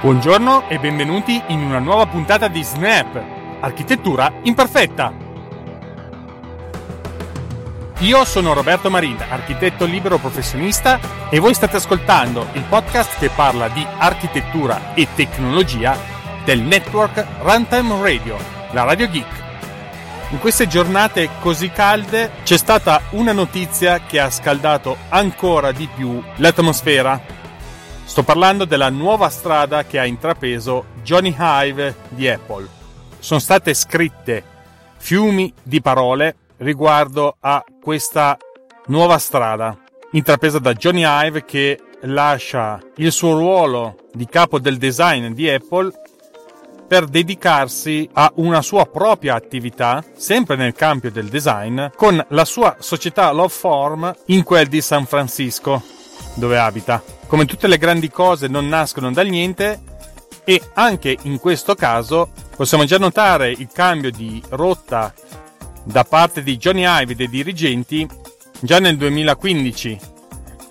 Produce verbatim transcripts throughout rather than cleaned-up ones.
Buongiorno e benvenuti in una nuova puntata di Snap, architettura imperfetta. Io sono Roberto Marin, architetto libero professionista, e voi state ascoltando il podcast che parla di architettura e tecnologia del network Runtime Radio, la Radio Geek. In queste giornate così calde c'è stata una notizia che ha scaldato ancora di più l'atmosfera. Sto parlando della nuova strada che ha intrapreso Jony Ive di Apple. Sono state scritte fiumi di parole riguardo a questa nuova strada intrapresa da Jony Ive, che lascia il suo ruolo di capo del design di Apple per dedicarsi a una sua propria attività, sempre nel campo del design, con la sua società Loveform in quel di San Francisco, dove abita. Come tutte le grandi cose non nascono dal niente, e anche in questo caso possiamo già notare il cambio di rotta da parte di Jony Ive e dei dirigenti già nel duemilaquindici,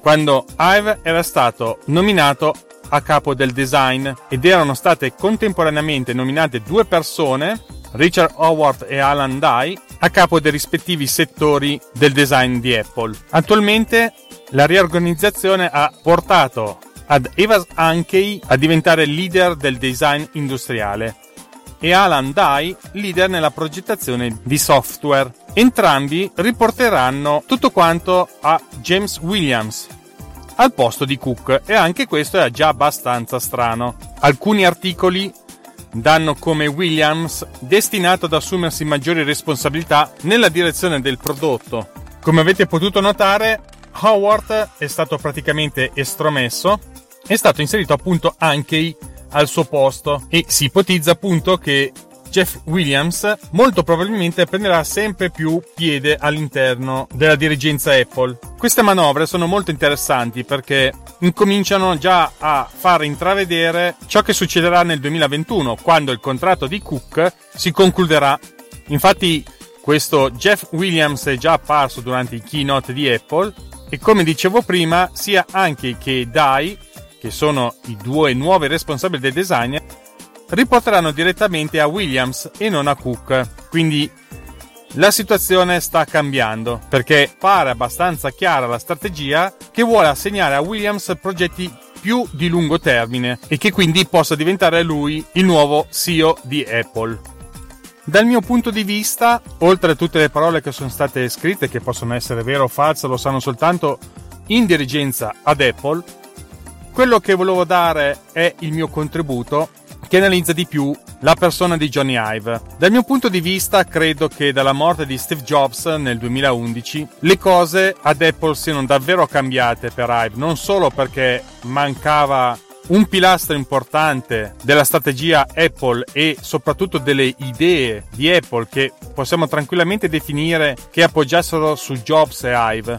quando Ive era stato nominato a capo del design ed erano state contemporaneamente nominate due persone, Richard Howarth e Alan Dye, a capo dei rispettivi settori del design di Apple. Attualmente la riorganizzazione ha portato ad Evans Hankey a diventare leader del design industriale e Alan Dye leader nella progettazione di software. Entrambi riporteranno tutto quanto a James Williams al posto di Cook, e anche questo è già abbastanza strano. Alcuni articoli danno come Williams destinato ad assumersi maggiori responsabilità nella direzione del prodotto. Come avete potuto notare, Howard è stato praticamente estromesso, è stato inserito appunto Hankey al suo posto, e si ipotizza appunto che Jeff Williams molto probabilmente prenderà sempre più piede all'interno della dirigenza Apple. Queste manovre sono molto interessanti perché incominciano già a far intravedere ciò che succederà nel duemilaventuno, quando il contratto di Cook si concluderà. Infatti questo Jeff Williams è già apparso durante i keynote di Apple, e come dicevo prima, sia Hankey che Dye, che sono i due nuovi responsabili del design, riporteranno direttamente a Williams e non a Cook. Quindi la situazione sta cambiando, perché pare abbastanza chiara la strategia che vuole assegnare a Williams progetti più di lungo termine e che quindi possa diventare lui il nuovo C E O di Apple. Dal mio punto di vista, oltre a tutte le parole che sono state scritte, che possono essere vere o false, lo sanno soltanto in dirigenza ad Apple, quello che volevo dare è il mio contributo che analizza di più la persona di Jony Ive. Dal mio punto di vista, credo che dalla morte di Steve Jobs nel duemilaundici le cose ad Apple siano davvero cambiate per Ive, non solo perché mancava un pilastro importante della strategia Apple e soprattutto delle idee di Apple, che possiamo tranquillamente definire che appoggiassero su Jobs e Ive.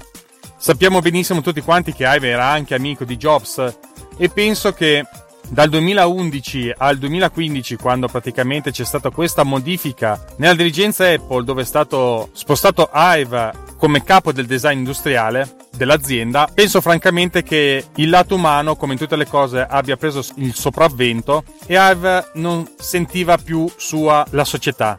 Sappiamo benissimo tutti quanti che Ive era anche amico di Jobs, e penso che dal duemilaundici al duemilaquindici, quando praticamente c'è stata questa modifica nella dirigenza Apple, dove è stato spostato Ive come capo del design industriale dell'azienda, penso francamente che il lato umano, come in tutte le cose, abbia preso il sopravvento e Ive non sentiva più sua la società.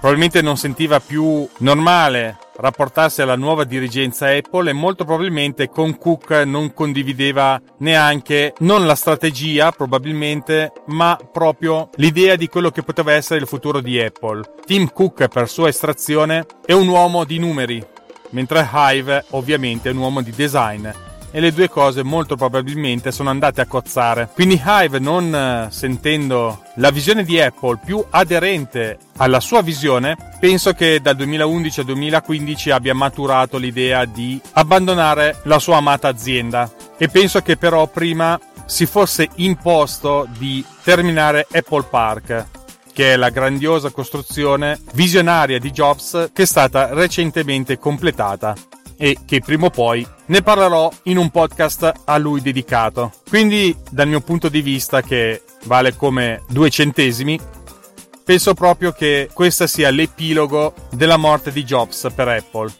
Probabilmente non sentiva più normale rapportarsi alla nuova dirigenza Apple, e molto probabilmente con Cook non condivideva neanche non la strategia probabilmente, ma proprio l'idea di quello che poteva essere il futuro di Apple. Tim Cook, per sua estrazione, è un uomo di numeri, mentre Ive ovviamente è un uomo di design, e le due cose molto probabilmente sono andate a cozzare. Quindi Ive, non sentendo la visione di Apple più aderente alla sua visione, penso che dal duemilaundici al duemilaquindici abbia maturato l'idea di abbandonare la sua amata azienda, e penso che però prima si fosse imposto di terminare Apple Park, che è la grandiosa costruzione visionaria di Jobs che è stata recentemente completata e che prima o poi ne parlerò in un podcast a lui dedicato. Quindi, dal mio punto di vista, che vale come due centesimi, penso proprio che questa sia l'epilogo della morte di Jobs per Apple.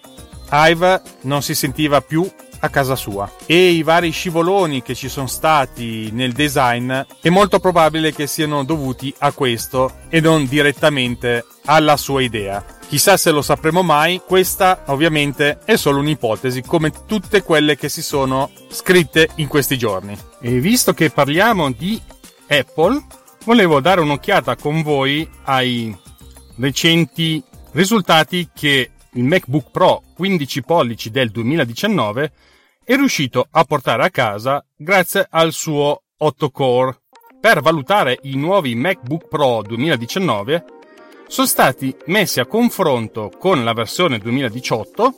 Ive non si sentiva più a casa sua, e i vari scivoloni che ci sono stati nel design è molto probabile che siano dovuti a questo e non direttamente alla sua idea. Chissà se lo sapremo mai, questa ovviamente è solo un'ipotesi, come tutte quelle che si sono scritte in questi giorni. E visto che parliamo di Apple, volevo dare un'occhiata con voi ai recenti risultati che il MacBook Pro quindici pollici del duemiladiciannove è riuscito a portare a casa grazie al suo otto core. Per valutare i nuovi MacBook Pro duemiladiciannove sono stati messi a confronto con la versione duemiladiciotto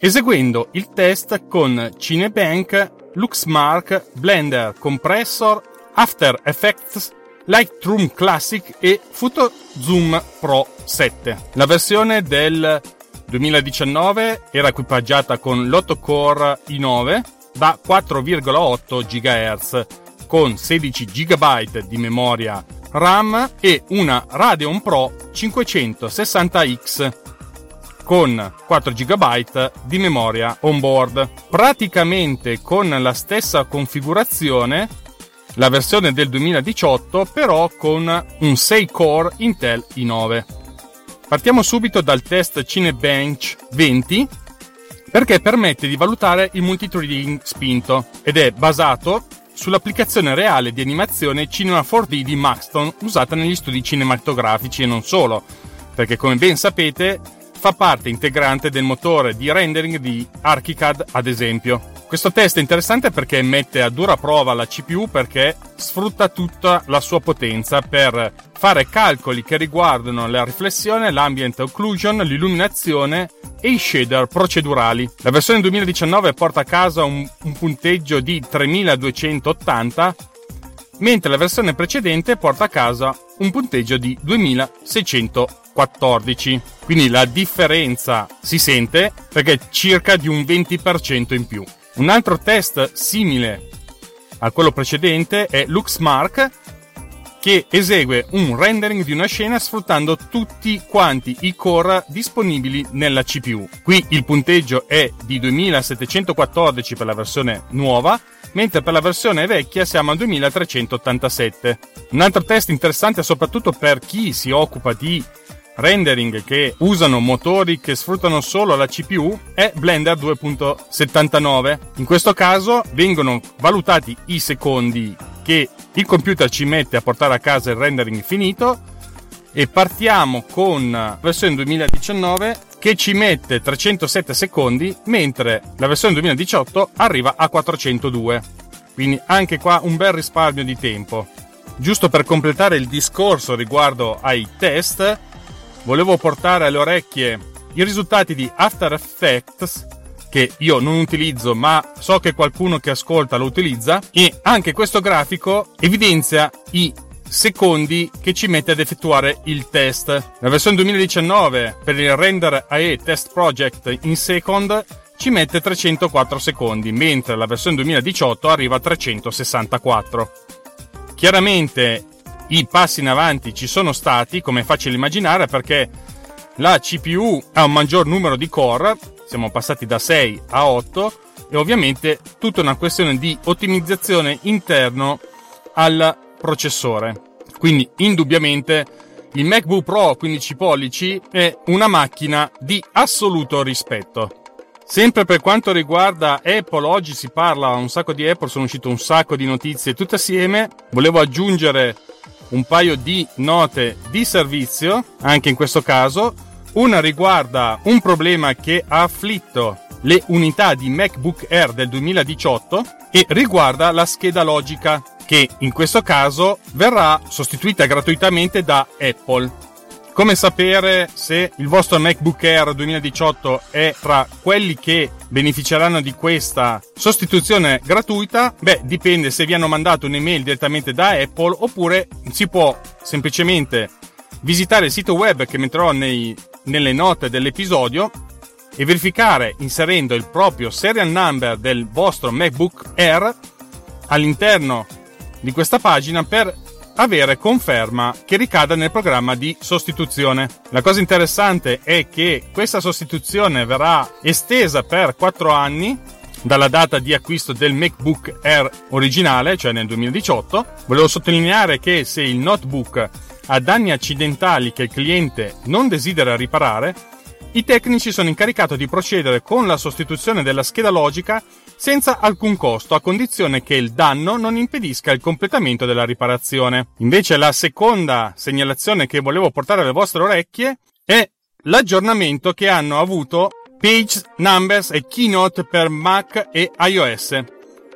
eseguendo il test con Cinebench, Luxmark, Blender, Compressor, After Effects, Lightroom Classic e PhotoZoom Pro sette. La versione del duemiladiciannove era equipaggiata con l'otto core i nove da quattro virgola otto gigahertz con sedici gigabyte di memoria RAM e una Radeon Pro cinquecentosessanta X con quattro gigabyte di memoria onboard. Praticamente con la stessa configurazione la versione del duemiladiciotto, però con un sei core Intel i nove. Partiamo subito dal test Cinebench venti, perché permette di valutare il multithreading spinto ed è basato sull'applicazione reale di animazione Cinema quattro D di Maxon usata negli studi cinematografici e non solo, perché come ben sapete fa parte integrante del motore di rendering di ArchiCAD ad esempio. Questo test è interessante perché mette a dura prova la C P U, perché sfrutta tutta la sua potenza per fare calcoli che riguardano la riflessione, l'ambient occlusion, l'illuminazione e i shader procedurali. La versione duemiladiciannove porta a casa un, un punteggio di tremiladuecentottanta, mentre la versione precedente porta a casa un punteggio di duemilaseicentoquattordici. Quindi la differenza si sente, perché è circa di un venti per cento in più. Un altro test simile a quello precedente è Luxmark, che esegue un rendering di una scena sfruttando tutti quanti i core disponibili nella C P U. Qui il punteggio è di duemilasettecentoquattordici per la versione nuova, mentre per la versione vecchia siamo a duemilatrecentottantasette. Un altro test interessante soprattutto per chi si occupa di rendering che usano motori che sfruttano solo la C P U è Blender due punto settantanove. In questo caso vengono valutati i secondi che il computer ci mette a portare a casa il rendering finito, e partiamo con la versione duemiladiciannove che ci mette trecentosette secondi, mentre la versione duemiladiciotto arriva a quattrocentodue. Quindi anche qua un bel risparmio di tempo. Giusto per completare il discorso riguardo ai test, volevo portare alle orecchie i risultati di After Effects, che io non utilizzo ma so che qualcuno che ascolta lo utilizza, e anche questo grafico evidenzia i secondi che ci mette ad effettuare il test. La versione duemiladiciannove per il Render A E Test Project in Second ci mette trecentoquattro secondi, mentre la versione duemiladiciotto arriva a trecentosessantaquattro. Chiaramente i passi in avanti ci sono stati, come è facile immaginare, perché la C P U ha un maggior numero di core, siamo passati da sei a otto, e ovviamente tutta una questione di ottimizzazione interno al processore. Quindi indubbiamente il MacBook Pro quindici pollici è una macchina di assoluto rispetto. Sempre per quanto riguarda Apple, oggi si parla un sacco di Apple, sono uscite un sacco di notizie tutte assieme. Volevo aggiungere un paio di note di servizio anche in questo caso. Una riguarda un problema che ha afflitto le unità di MacBook Air del duemiladiciotto e riguarda la scheda logica, che in questo caso verrà sostituita gratuitamente da Apple. Come sapere se il vostro MacBook Air duemiladiciotto è tra quelli che beneficeranno di questa sostituzione gratuita? Beh, dipende se vi hanno mandato un'email direttamente da Apple, oppure si può semplicemente visitare il sito web che metterò nei, nelle note dell'episodio e verificare inserendo il proprio serial number del vostro MacBook Air all'interno di questa pagina per avere conferma che ricada nel programma di sostituzione. La cosa interessante è che questa sostituzione verrà estesa per quattro anni, dalla data di acquisto del MacBook Air originale, cioè nel duemiladiciotto. Volevo sottolineare che se il notebook ha danni accidentali che il cliente non desidera riparare, i tecnici sono incaricati di procedere con la sostituzione della scheda logica senza alcun costo, a condizione che il danno non impedisca il completamento della riparazione. Invece la seconda segnalazione che volevo portare alle vostre orecchie è l'aggiornamento che hanno avuto Page, Numbers e Keynote per Mac e iOS.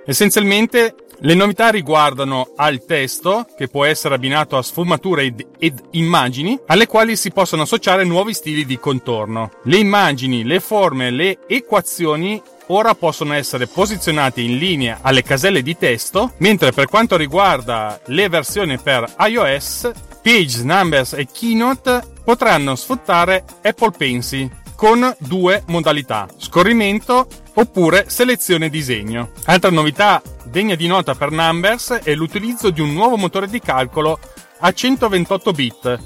Essenzialmente le novità riguardano al testo, che può essere abbinato a sfumature ed, ed immagini, alle quali si possono associare nuovi stili di contorno. Le immagini, le forme, le equazioni ora possono essere posizionate in linea alle caselle di testo, mentre per quanto riguarda le versioni per iOS, Pages, Numbers e Keynote potranno sfruttare Apple Pencil con due modalità: scorrimento oppure selezione disegno. Altra novità degna di nota per Numbers è l'utilizzo di un nuovo motore di calcolo a centoventotto bit,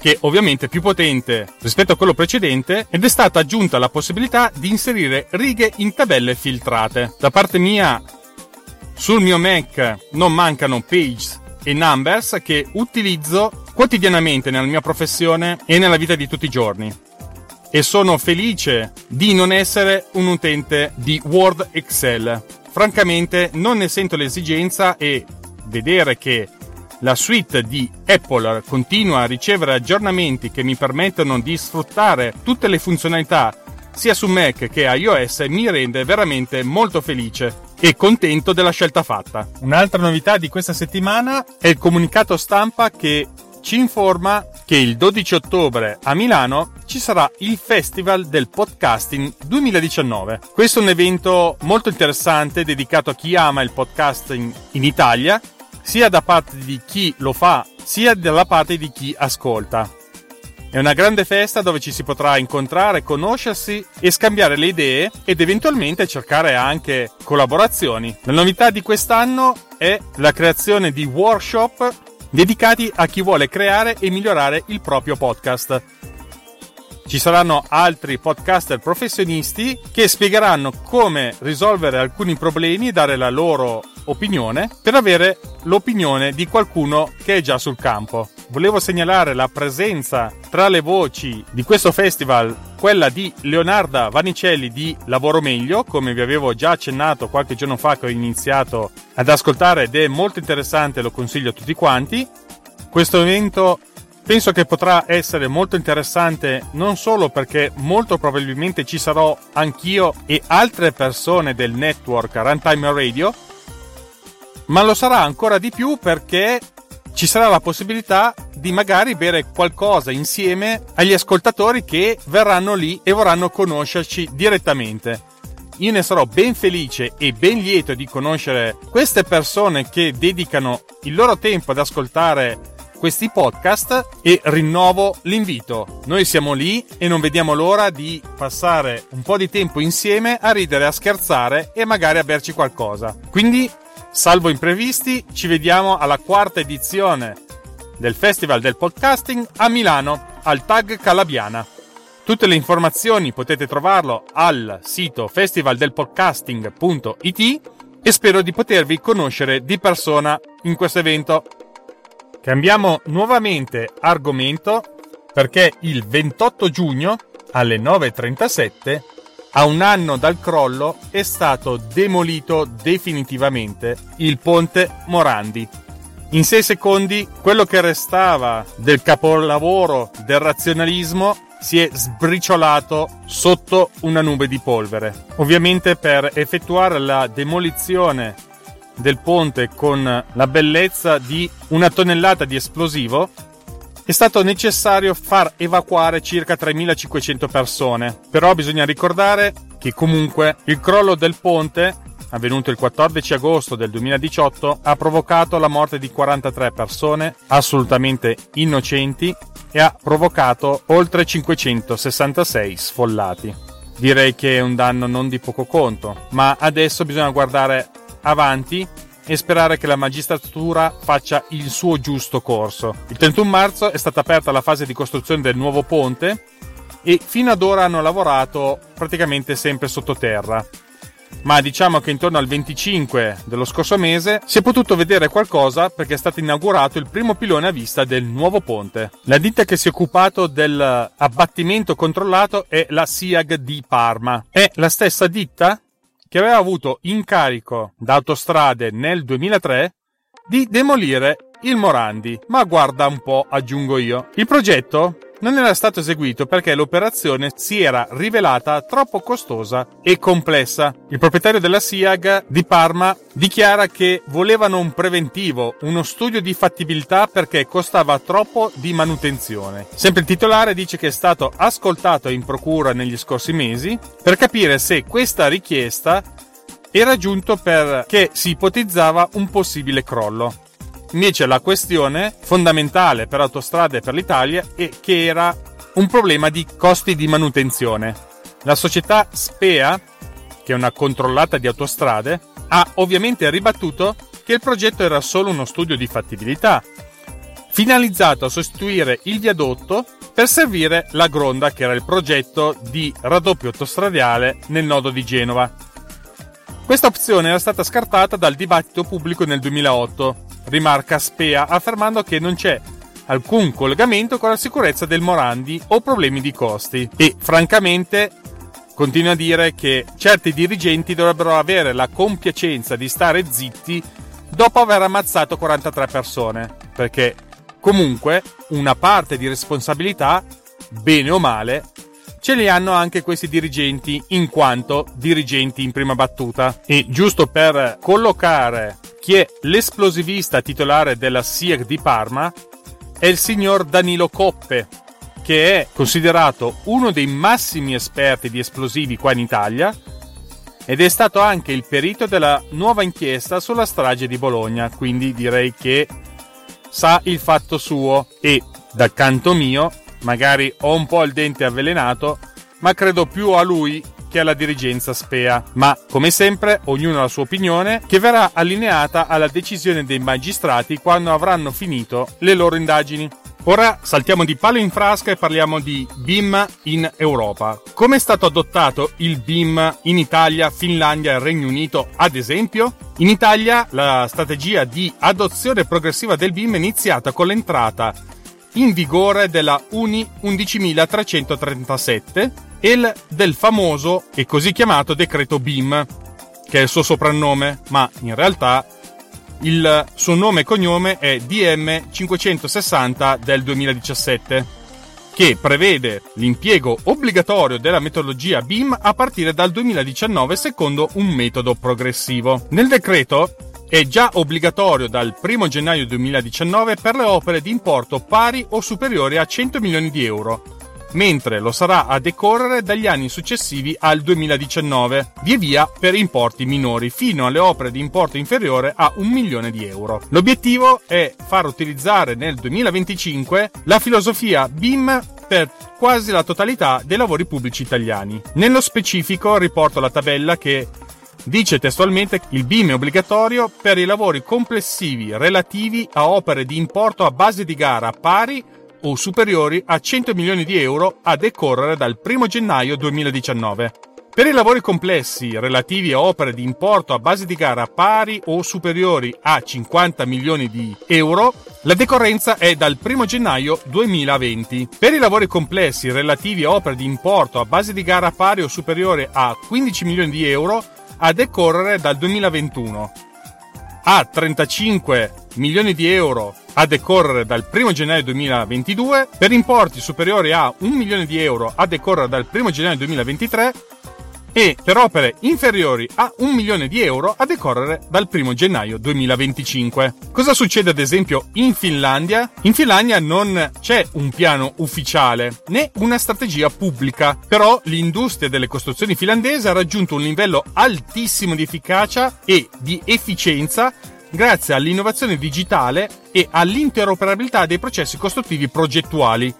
che ovviamente è più potente rispetto a quello precedente, ed è stata aggiunta la possibilità di inserire righe in tabelle filtrate. Da parte mia, sul mio Mac non mancano Pages e Numbers che utilizzo quotidianamente nella mia professione e nella vita di tutti i giorni, e sono felice di non essere un utente di Word, Excel. Francamente non ne sento l'esigenza, e vedere che la suite di Apple continua a ricevere aggiornamenti che mi permettono di sfruttare tutte le funzionalità sia su Mac che iOS mi rende veramente molto felice e contento della scelta fatta. Un'altra novità di questa settimana è il comunicato stampa che ci informa che il dodici ottobre a Milano ci sarà il Festival del Podcasting duemiladiciannove. Questo è un evento molto interessante dedicato a chi ama il podcasting in Italia, sia da parte di chi lo fa, sia dalla parte di chi ascolta. È una grande festa dove ci si potrà incontrare, conoscersi e scambiare le idee, ed eventualmente cercare anche collaborazioni. La novità di quest'anno è la creazione di workshop dedicati a chi vuole creare e migliorare il proprio podcast. Ci saranno altri podcaster professionisti che spiegheranno come risolvere alcuni problemi e dare la loro opinione per avere l'opinione di qualcuno che è già sul campo. Volevo segnalare la presenza tra le voci di questo festival, quella di Leonarda Vannicelli di Lavoro Meglio, come vi avevo già accennato qualche giorno fa che ho iniziato ad ascoltare, ed è molto interessante, lo consiglio a tutti quanti. Questo evento penso che potrà essere molto interessante, non solo perché molto probabilmente ci sarò anch'io e altre persone del network Runtime Radio, ma lo sarà ancora di più perché ci sarà la possibilità di magari bere qualcosa insieme agli ascoltatori che verranno lì e vorranno conoscerci direttamente. Io ne sarò ben felice e ben lieto di conoscere queste persone che dedicano il loro tempo ad ascoltare questi podcast, e rinnovo l'invito. Noi siamo lì e non vediamo l'ora di passare un po' di tempo insieme a ridere, a scherzare e magari a berci qualcosa. Quindi, salvo imprevisti, ci vediamo alla quarta edizione del Festival del Podcasting a Milano, al Tag Calabiana. Tutte le informazioni potete trovarlo al sito festivaldelpodcasting punto it, e spero di potervi conoscere di persona in questo evento. Cambiamo nuovamente argomento perché il ventotto giugno alle nove e trentasette a un anno dal crollo è stato demolito definitivamente il Ponte Morandi. In sei secondi quello che restava del capolavoro del razionalismo si è sbriciolato sotto una nube di polvere. Ovviamente per effettuare la demolizione del ponte con la bellezza di una tonnellata di esplosivo è stato necessario far evacuare circa tremilacinquecento persone. Però bisogna ricordare che comunque il crollo del ponte, avvenuto il quattordici agosto del duemiladiciotto, ha provocato la morte di quarantatré persone assolutamente innocenti e ha provocato oltre cinquecentosessantasei sfollati. Direi che è un danno non di poco conto, ma adesso bisogna guardare avanti e sperare che la magistratura faccia il suo giusto corso. Il trentuno marzo è stata aperta la fase di costruzione del nuovo ponte e fino ad ora hanno lavorato praticamente sempre sottoterra. ma diciamo che intorno al venticinque dello scorso mese si è potuto vedere qualcosa, perché è stato inaugurato il primo pilone a vista del nuovo ponte. La ditta che si è occupato dell'abbattimento controllato è la SIAG di Parma. È la stessa ditta che aveva avuto incarico da Autostrade nel duemilatré di demolire il Morandi, ma guarda un po', aggiungo io. Il progetto non era stato eseguito perché l'operazione si era rivelata troppo costosa e complessa. Il proprietario della SIAG di Parma dichiara che volevano un preventivo, uno studio di fattibilità perché costava troppo di manutenzione. Sempre il titolare dice che è stato ascoltato in procura negli scorsi mesi per capire se questa richiesta era giunto perché si ipotizzava un possibile crollo. Invece la questione fondamentale per Autostrade e per l'Italia è che era un problema di costi di manutenzione. La società SPEA, che è una controllata di Autostrade, ha ovviamente ribattuto che il progetto era solo uno studio di fattibilità, finalizzato a sostituire il viadotto per servire la Gronda, che era il progetto di raddoppio autostradale nel nodo di Genova. Questa opzione era stata scartata dal dibattito pubblico nel duemilaotto, rimarca SPEA, affermando che non c'è alcun collegamento con la sicurezza del Morandi o problemi di costi, e francamente continua a dire che certi dirigenti dovrebbero avere la compiacenza di stare zitti dopo aver ammazzato quarantatré persone, perché comunque una parte di responsabilità, bene o male, ce li hanno anche questi dirigenti, in quanto dirigenti in prima battuta. E giusto per collocare chi è l'esplosivista titolare della SIAG di Parma, è il signor Danilo Coppe, che è considerato uno dei massimi esperti di esplosivi qua in Italia ed è stato anche il perito della nuova inchiesta sulla strage di Bologna, quindi direi che sa il fatto suo. E dal canto mio, magari ho un po' il dente avvelenato, ma credo più a lui che alla dirigenza SPEA. Ma come sempre ognuno ha la sua opinione, che verrà allineata alla decisione dei magistrati quando avranno finito le loro indagini. Ora saltiamo di palo in frasca e parliamo di B I M in Europa. Come è stato adottato il B I M in Italia, Finlandia e Regno Unito, ad esempio? In Italia la strategia di adozione progressiva del B I M è iniziata con l'entrata in vigore della U N I undicimilatrecentotrentasette e del famoso e così chiamato decreto B I M, che è il suo soprannome, ma in realtà il suo nome e cognome è D M cinquecentosessanta del duemiladiciassette, che prevede l'impiego obbligatorio della metodologia B I M a partire dal duemiladiciannove secondo un metodo progressivo. Nel decreto è già obbligatorio dal primo gennaio duemiladiciannove per le opere di importo pari o superiore a cento milioni di euro, mentre lo sarà a decorrere dagli anni successivi al duemiladiciannove, via via per importi minori, fino alle opere di importo inferiore a un milione di euro. L'obiettivo è far utilizzare nel duemilaventicinque la filosofia B I M per quasi la totalità dei lavori pubblici italiani. Nello specifico riporto la tabella che dice testualmente che il B I M è obbligatorio per i lavori complessivi relativi a opere di importo a base di gara pari o superiori a cento milioni di euro a decorrere dal primo gennaio duemiladiciannove. Per i lavori complessi relativi a opere di importo a base di gara pari o superiori a cinquanta milioni di euro, la decorrenza è dal primo gennaio duemilaventi. Per i lavori complessi relativi a opere di importo a base di gara pari o superiore a quindici milioni di euro, a decorrere dal duemilaventuno, a trentacinque milioni di euro a decorrere dal primo gennaio duemilaventidue, per importi superiori a un milione di euro a decorrere dal primo gennaio duemilaventitré e per opere inferiori a un milione di euro a decorrere dal primo gennaio duemilaventicinque. Cosa succede ad esempio in Finlandia? In Finlandia non c'è un piano ufficiale né una strategia pubblica, però l'industria delle costruzioni finlandese ha raggiunto un livello altissimo di efficacia e di efficienza grazie all'innovazione digitale e all'interoperabilità dei processi costruttivi progettuali.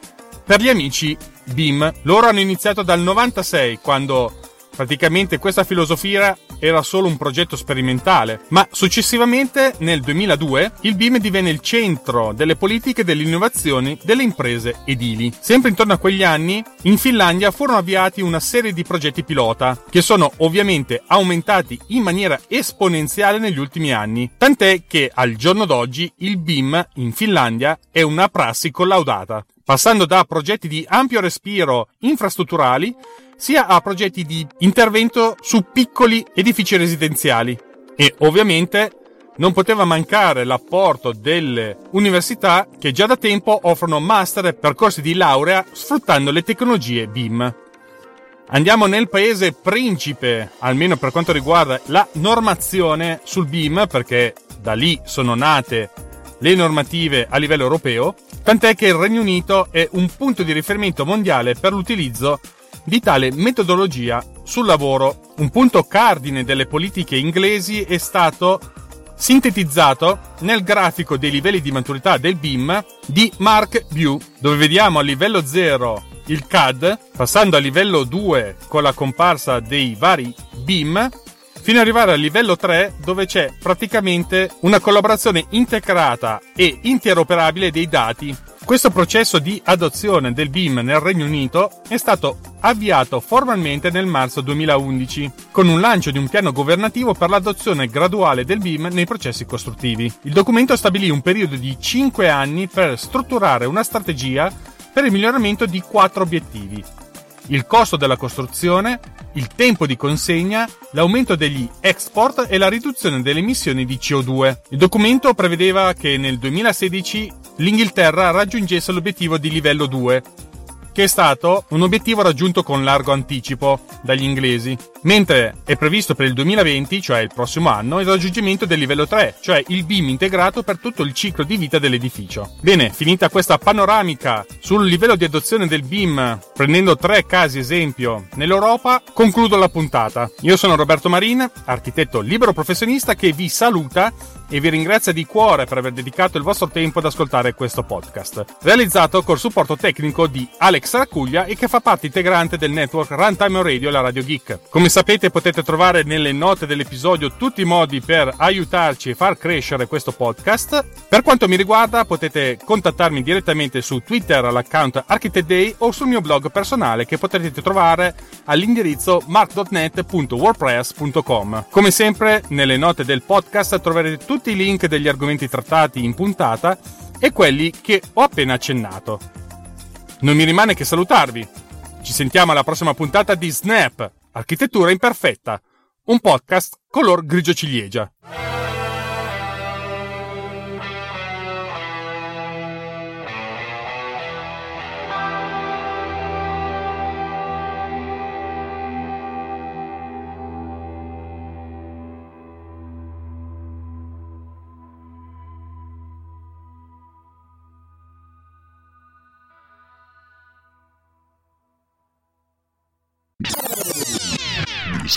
Per gli amici B I M, loro hanno iniziato dal novantasei, quando Praticamente questa filosofia era solo un progetto sperimentale, ma successivamente nel duemiladue il B I M divenne il centro delle politiche dell'innovazione delle imprese edili. Sempre intorno a quegli anni in Finlandia furono avviati una serie di progetti pilota che sono ovviamente aumentati in maniera esponenziale negli ultimi anni, tant'è che al giorno d'oggi il B I M in Finlandia è una prassi collaudata, passando da progetti di ampio respiro infrastrutturali sia a progetti di intervento su piccoli edifici residenziali. E ovviamente non poteva mancare l'apporto delle università, che già da tempo offrono master e percorsi di laurea sfruttando le tecnologie B I M. Andiamo nel paese principe, almeno per quanto riguarda la normazione sul B I M, perché da lì sono nate le normative a livello europeo, tant'è che il Regno Unito è un punto di riferimento mondiale per l'utilizzo di tale metodologia sul lavoro. Un punto cardine delle politiche inglesi è stato sintetizzato nel grafico dei livelli di maturità del B I M di Mark Bew, dove vediamo a livello zero il C A D, passando a livello due con la comparsa dei vari B I M, fino ad arrivare al livello tre, dove c'è praticamente una collaborazione integrata e interoperabile dei dati. Questo processo di adozione del B I M nel Regno Unito è stato avviato formalmente nel marzo duemilaundici, con un lancio di un piano governativo per l'adozione graduale del B I M nei processi costruttivi. Il documento stabilì un periodo di cinque anni per strutturare una strategia per il miglioramento di quattro obiettivi: il costo della costruzione, il tempo di consegna, l'aumento degli export e la riduzione delle emissioni di C O due. Il documento prevedeva che nel duemilasedici l'Inghilterra raggiungesse l'obiettivo di livello due, che è stato un obiettivo raggiunto con largo anticipo dagli inglesi, mentre è previsto per il duemilaventi, cioè il prossimo anno, il raggiungimento del livello tre, cioè il B I M integrato per tutto il ciclo di vita dell'edificio. Bene, finita questa panoramica sul livello di adozione del B I M, prendendo tre casi esempio nell'Europa, concludo la puntata. Io sono Roberto Marin, architetto libero professionista, che vi saluta e vi ringrazio di cuore per aver dedicato il vostro tempo ad ascoltare questo podcast, realizzato col supporto tecnico di Alex Raccuglia e che fa parte integrante del network Runtime Radio e la Radio Geek. Come sapete, potete trovare nelle note dell'episodio tutti i modi per aiutarci e far crescere questo podcast. Per quanto mi riguarda, potete contattarmi direttamente su Twitter all'account Architect Day o sul mio blog personale, che potrete trovare all'indirizzo mark punto net punto wordpress punto com. Come sempre, nelle note del podcast troverete tutti i link degli argomenti trattati in puntata e quelli che ho appena accennato. Non mi rimane che salutarvi. Ci sentiamo alla prossima puntata di Snap, Architettura Imperfetta, un podcast color grigio ciliegia. This